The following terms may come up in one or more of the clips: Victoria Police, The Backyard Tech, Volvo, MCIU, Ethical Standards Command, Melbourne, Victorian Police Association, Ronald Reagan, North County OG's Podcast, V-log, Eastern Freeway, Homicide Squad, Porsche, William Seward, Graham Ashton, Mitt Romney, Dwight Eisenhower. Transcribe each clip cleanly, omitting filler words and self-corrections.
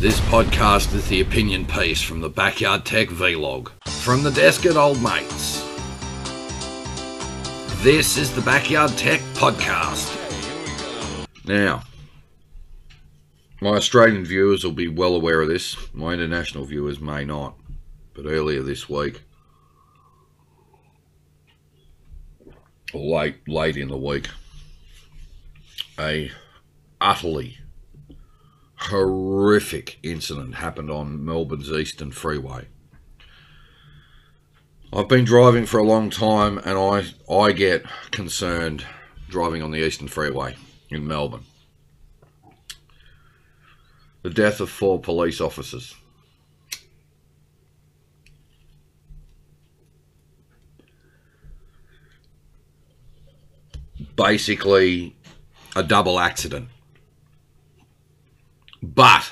This podcast is the opinion piece from the Backyard Tech Vlog. From the desk at Old Mates. This is the Backyard Tech Podcast. Now, my Australian viewers will be well aware of this. My international viewers may not. But earlier this week, or late in the week, a utterly horrific incident happened on Melbourne's Eastern Freeway. I've been driving for a long time, and I get concerned driving on the Eastern Freeway in Melbourne. The death of 4 police officers. Basically, a double accident. But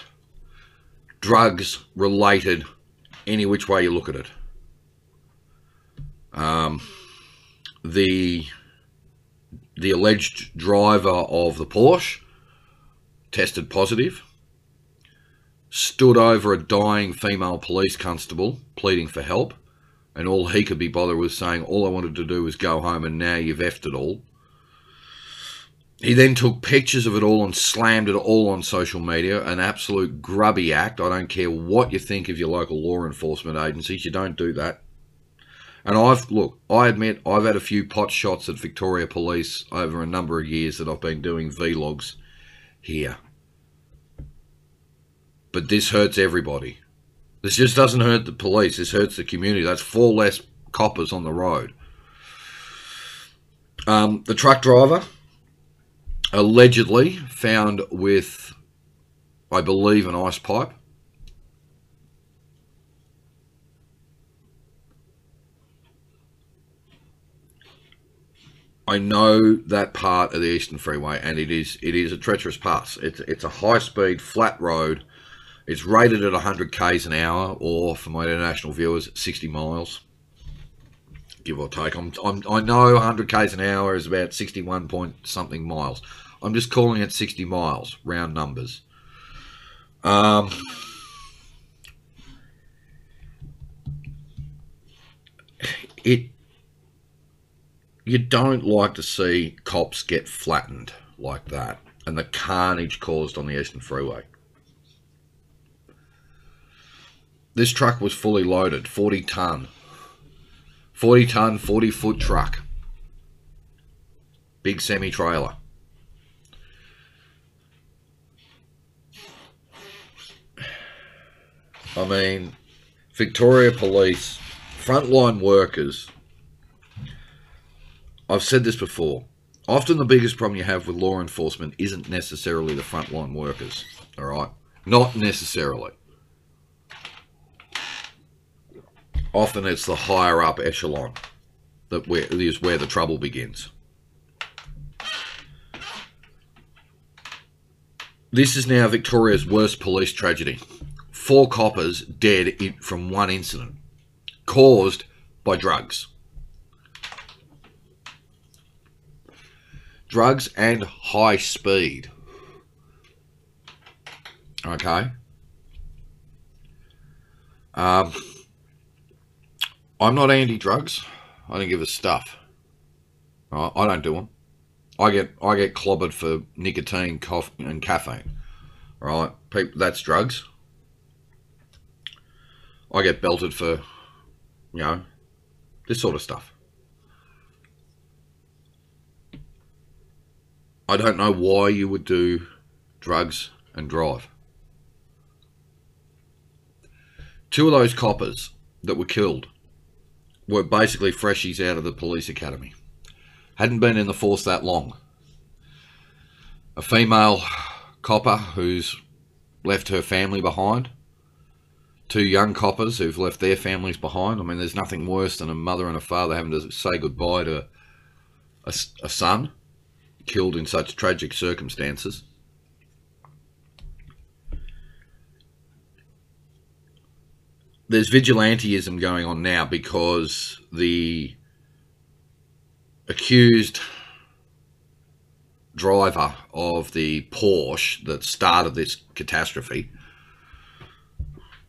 drugs related, any which way you look at it. The alleged driver of the Porsche tested positive, stood over a dying female police constable pleading for help, and all he could be bothered with saying, "All I wanted to do was go home, and now you've effed it all." He then took pictures of it all and slammed it all on social media. An absolute grubby act. I don't care what you think of your local law enforcement agencies. You don't do that. And I admit I've had a few pot shots at Victoria Police over a number of years that I've been doing vlogs here. But this hurts everybody. This just doesn't hurt the police. This hurts the community. That's 4 less coppers on the road. The truck driver, allegedly found with, I believe, an ice pipe. I know that part of the Eastern Freeway, and it is a treacherous pass. It's a high-speed, flat road. It's rated at 100 k's an hour, or for my international viewers, 60 miles. Give or take. I know 100 k's an hour is about 61 point something miles. I'm just calling it 60 miles, round numbers. You don't like to see cops get flattened like that, and the carnage caused on the Eastern Freeway. This truck was fully loaded, 40 ton, 40-foot truck. Big semi-trailer. I mean, Victoria Police, frontline workers. I've said this before. Often the biggest problem you have with law enforcement isn't necessarily the frontline workers. All right? Not necessarily. Often it's the higher up echelon that is where the trouble begins. This is now Victoria's worst police tragedy. 4 coppers dead from one incident caused by drugs. Drugs and high speed. Okay. I'm not anti-drugs. I don't give a stuff. I don't do them. I get clobbered for nicotine, coffee, and caffeine. Right? People, that's drugs. I get belted for, you know, this sort of stuff. I don't know why you would do drugs and drive. 2 of those coppers that were killed were basically freshies out of the police academy. Hadn't been in the force that long. A female copper who's left her family behind. 2 young coppers who've left their families behind. I mean, there's nothing worse than a mother and a father having to say goodbye to a son killed in such tragic circumstances. There's vigilantism going on now because the accused driver of the Porsche that started this catastrophe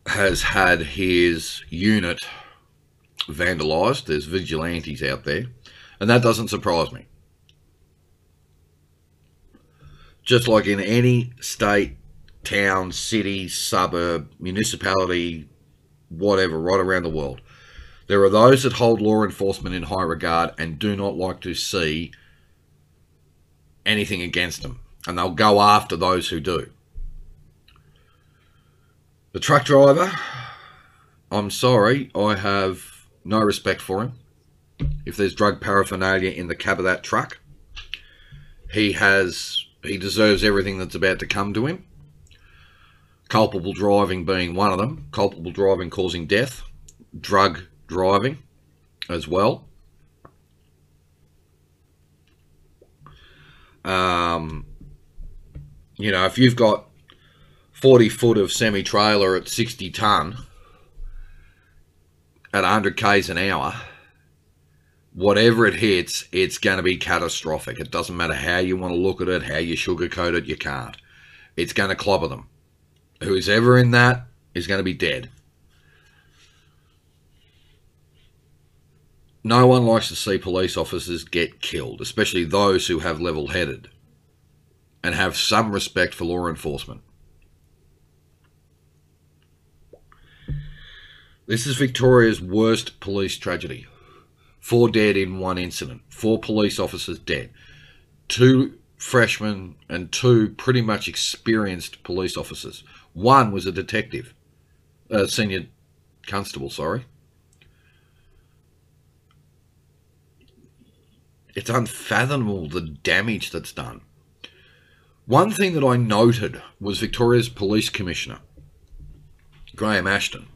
has had his unit vandalised. There's vigilantes out there, and that doesn't surprise me. Just like in any state, town, city, suburb, municipality, whatever, right around the world, there are those that hold law enforcement in high regard and do not like to see anything against them, and they'll go after those who do. The truck driver, I'm sorry, I have no respect for him. If there's drug paraphernalia in the cab of that truck, he deserves everything that's about to come to him. Culpable driving being one of them. Culpable driving causing death. Drug driving as well. You know, if you've got 40 foot of semi-trailer at 60 ton at 100 Ks an hour, whatever it hits, it's going to be catastrophic. It doesn't matter how you want to look at it, how you sugarcoat it, you can't. It's going to clobber them. Who's ever in that is going to be dead. No one likes to see police officers get killed, especially those who have level-headed and have some respect for law enforcement. This is Victoria's worst police tragedy. 4 dead in 1 incident. 4 police officers dead. 2 freshmen and 2 pretty much experienced police officers. 1 was a detective, senior constable, sorry. It's unfathomable the damage that's done. One thing that I noted was Victoria's Police Commissioner, Graham Ashton,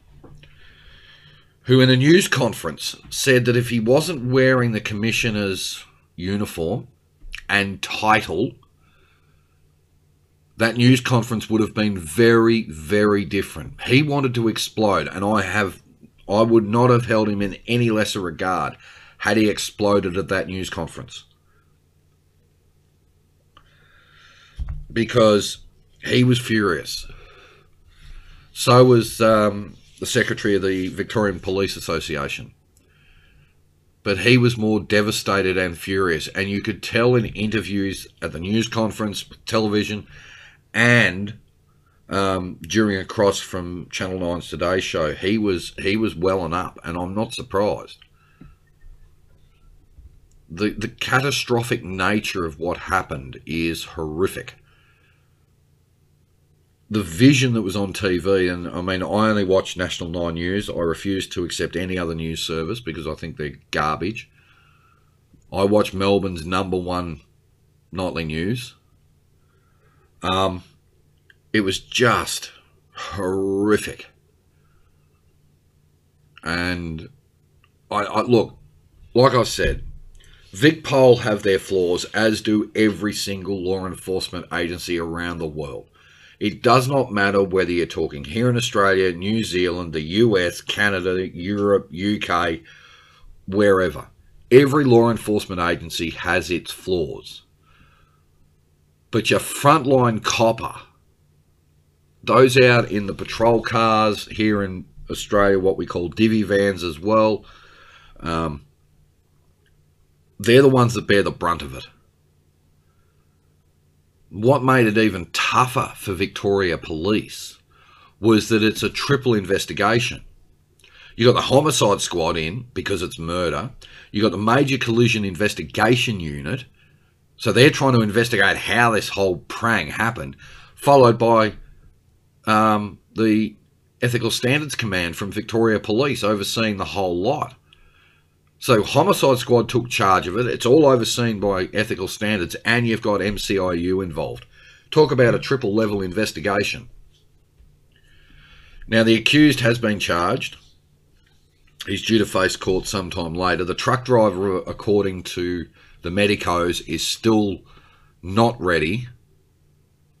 who in a news conference said that if he wasn't wearing the commissioner's uniform and title, that news conference would have been very, very different. He wanted to explode, and I would not have held him in any lesser regard had he exploded at that news conference, because he was furious. So was the secretary of the Victorian Police Association, but he was more devastated and furious, and you could tell in interviews at the news conference, television, and during a cross from Channel 9's Today show, he was welling up, and I'm not surprised. The catastrophic nature of what happened is horrific. The vision that was on TV, and I mean, I only watch National 9 News. I refuse to accept any other news service because I think they're garbage. I watch Melbourne's #1 nightly news. It was just horrific. And I look, like I said, VicPol have their flaws, as do every single law enforcement agency around the world. It does not matter whether you're talking here in Australia, New Zealand, the US, Canada, Europe, UK, wherever. Every law enforcement agency has its flaws. But your frontline copper, those out in the patrol cars here in Australia, what we call divvy vans as well, they're the ones that bear the brunt of it. What made it even tougher for Victoria Police was that it's a triple investigation. You got the Homicide Squad in because it's murder. You got the Major Collision Investigation Unit. So they're trying to investigate how this whole prang happened, followed by the Ethical Standards Command from Victoria Police overseeing the whole lot. So Homicide Squad took charge of it. It's all overseen by Ethical Standards, and you've got MCIU involved. Talk about a triple level investigation. Now, the accused has been charged. He's due to face court sometime later. The truck driver, according to the medicos, is still not ready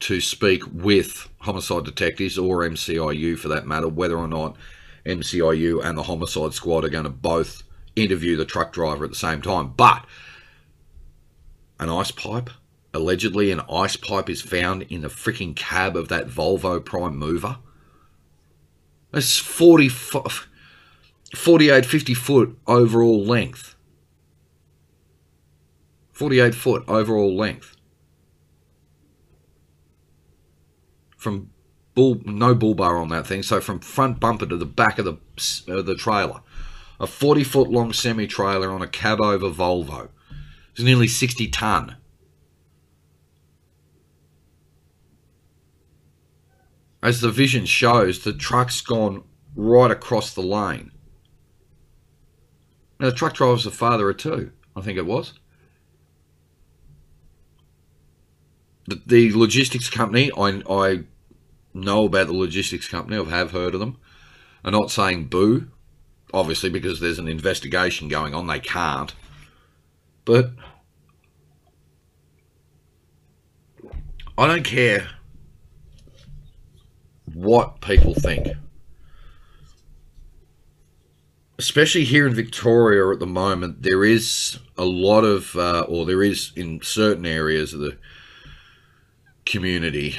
to speak with homicide detectives or MCIU for that matter, whether or not MCIU and the Homicide Squad are going to both interview the truck driver at the same time. But an ice pipe, allegedly an ice pipe, is found in the freaking cab of that Volvo prime mover. That's 48, 50 foot overall length. 48 foot overall length. From no bull bar on that thing, so from front bumper to the back of the trailer. A 40-foot long semi-trailer on a cab-over Volvo. It's nearly 60 ton. As the vision shows, the truck's gone right across the lane. Now, the truck driver's a father of two, I think it was. The logistics company, I know about the logistics company. I have heard of them. I'm not saying boo, obviously, because there's an investigation going on. They can't. But I don't care what people think. Especially here in Victoria at the moment, there is a lot of, or there is in certain areas of the community,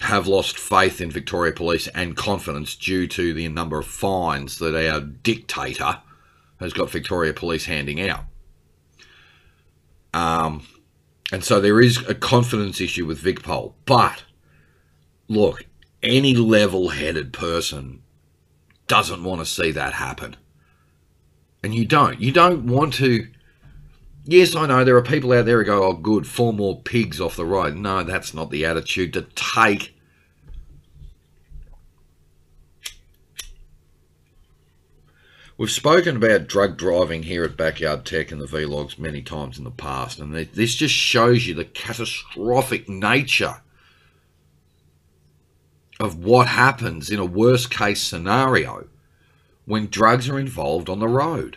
have lost faith in Victoria Police and confidence due to the number of fines that our dictator has got Victoria Police handing out. And so there is a confidence issue with VicPol. But look, any level-headed person doesn't want to see that happen. And you don't. You don't want to... Yes, I know, there are people out there who go, oh, good, 4 more pigs off the road. No, that's not the attitude to take. We've spoken about drug driving here at Backyard Tech and the vlogs many times in the past, and this just shows you the catastrophic nature of what happens in a worst-case scenario when drugs are involved on the road.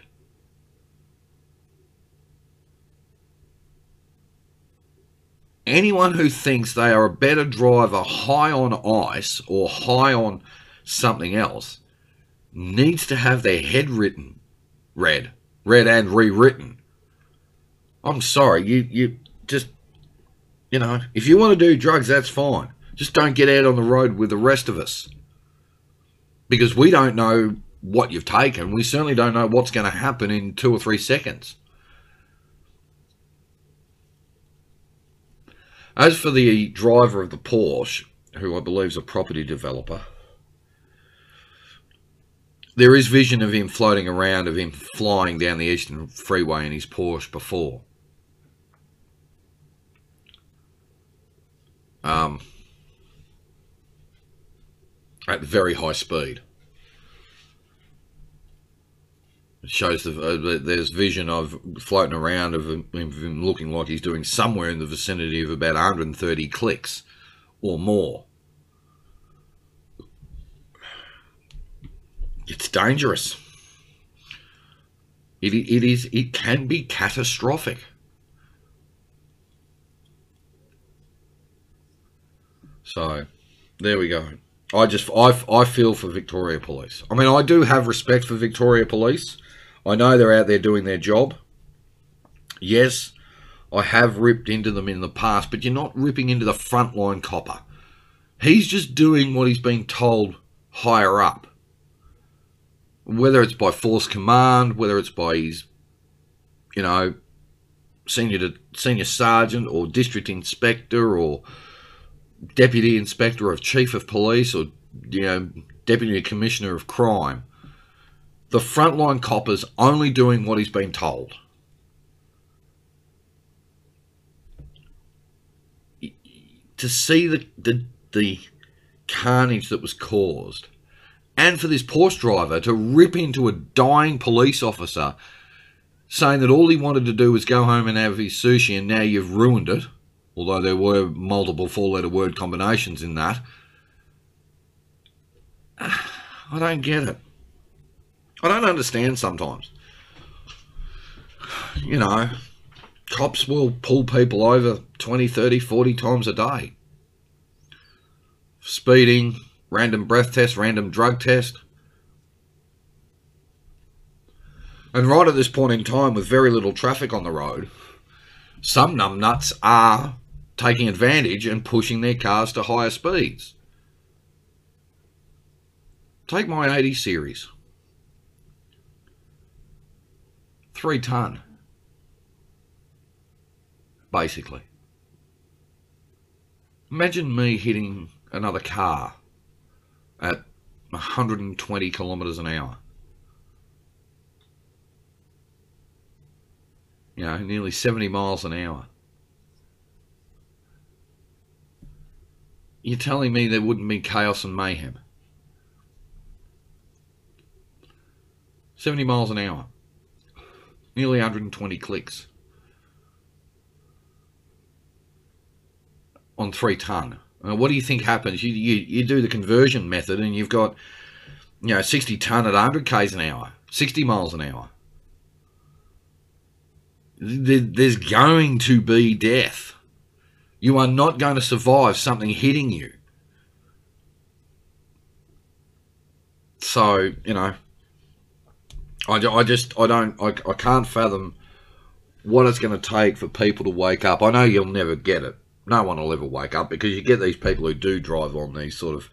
Anyone who thinks they are a better driver high on ice or high on something else needs to have their head read and rewritten. I'm sorry, you just, you know, if you want to do drugs, that's fine. Just don't get out on the road with the rest of us, because we don't know what you've taken. We certainly don't know what's going to happen in 2 or 3 seconds. As for the driver of the Porsche, who I believe is a property developer, there is vision of him floating around, of him flying down the Eastern Freeway in his Porsche before. At very high speed. It shows there's vision of floating around, of him looking like he's doing somewhere in the vicinity of about 130 clicks or more. It's dangerous. It can be catastrophic. So, there we go. I feel for Victoria Police. I mean, I do have respect for Victoria Police. I know they're out there doing their job. Yes, I have ripped into them in the past, but you're not ripping into the frontline copper. He's just doing what he's been told higher up. Whether it's by force command, whether it's by his, you know, senior sergeant or district inspector or deputy inspector or chief of police or, you know, deputy commissioner of crime. The frontline copper's only doing what he's been told. To see the carnage that was caused, and for this Porsche driver to rip into a dying police officer saying that all he wanted to do was go home and have his sushi and now you've ruined it, although there were multiple 4-letter word combinations in that. I don't get it. I don't understand sometimes. You know, cops will pull people over 20, 30, 40 times a day. Speeding, random breath test, random drug test. And right at this point in time, with very little traffic on the road, some numbnuts are taking advantage and pushing their cars to higher speeds Take my 80 series. 3 ton. Basically. Imagine me hitting another car at 120 kilometers an hour. You know, nearly 70 miles an hour. You're telling me there wouldn't be chaos and mayhem? 70 miles an hour. Nearly 120 clicks. On 3 ton. Now, what do you think happens? You do the conversion method and you've got, you know, 60 ton at 100 k's an hour. 60 miles an hour. There's going to be death. You are not going to survive something hitting you. So, you know, I can't fathom what it's going to take for people to wake up. I know you'll never get it. No one will ever wake up, because you get these people who do drive on these sort of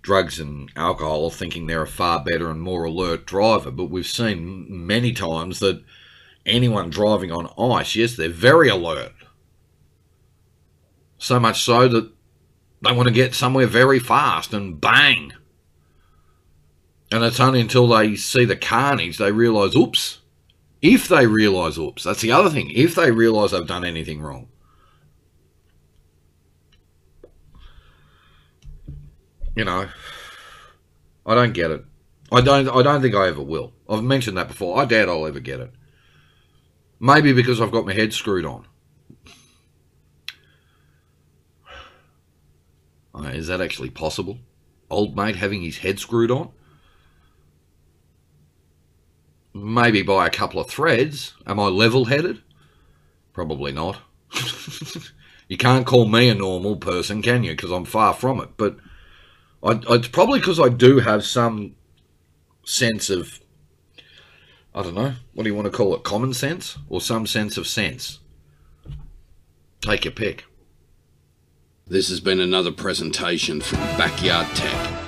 drugs and alcohol thinking they're a far better and more alert driver. But we've seen many times that anyone driving on ice, yes, they're very alert. So much so that they want to get somewhere very fast and bang. And it's only until they see the carnage they realise, oops. If they realise, oops. That's the other thing. If they realise they've done anything wrong. You know, I don't get it. I don't think I ever will. I've mentioned that before. I doubt I'll ever get it. Maybe because I've got my head screwed on. Is that actually possible? Old mate having his head screwed on? Maybe by a couple of threads. Am I level-headed? Probably not. You can't call me a normal person, can you? Because I'm far from it. But it's probably because I do have some sense of, I don't know, what do you want to call it? Common sense? Or some sense of sense? Take your pick. This has been another presentation from Backyard Tech.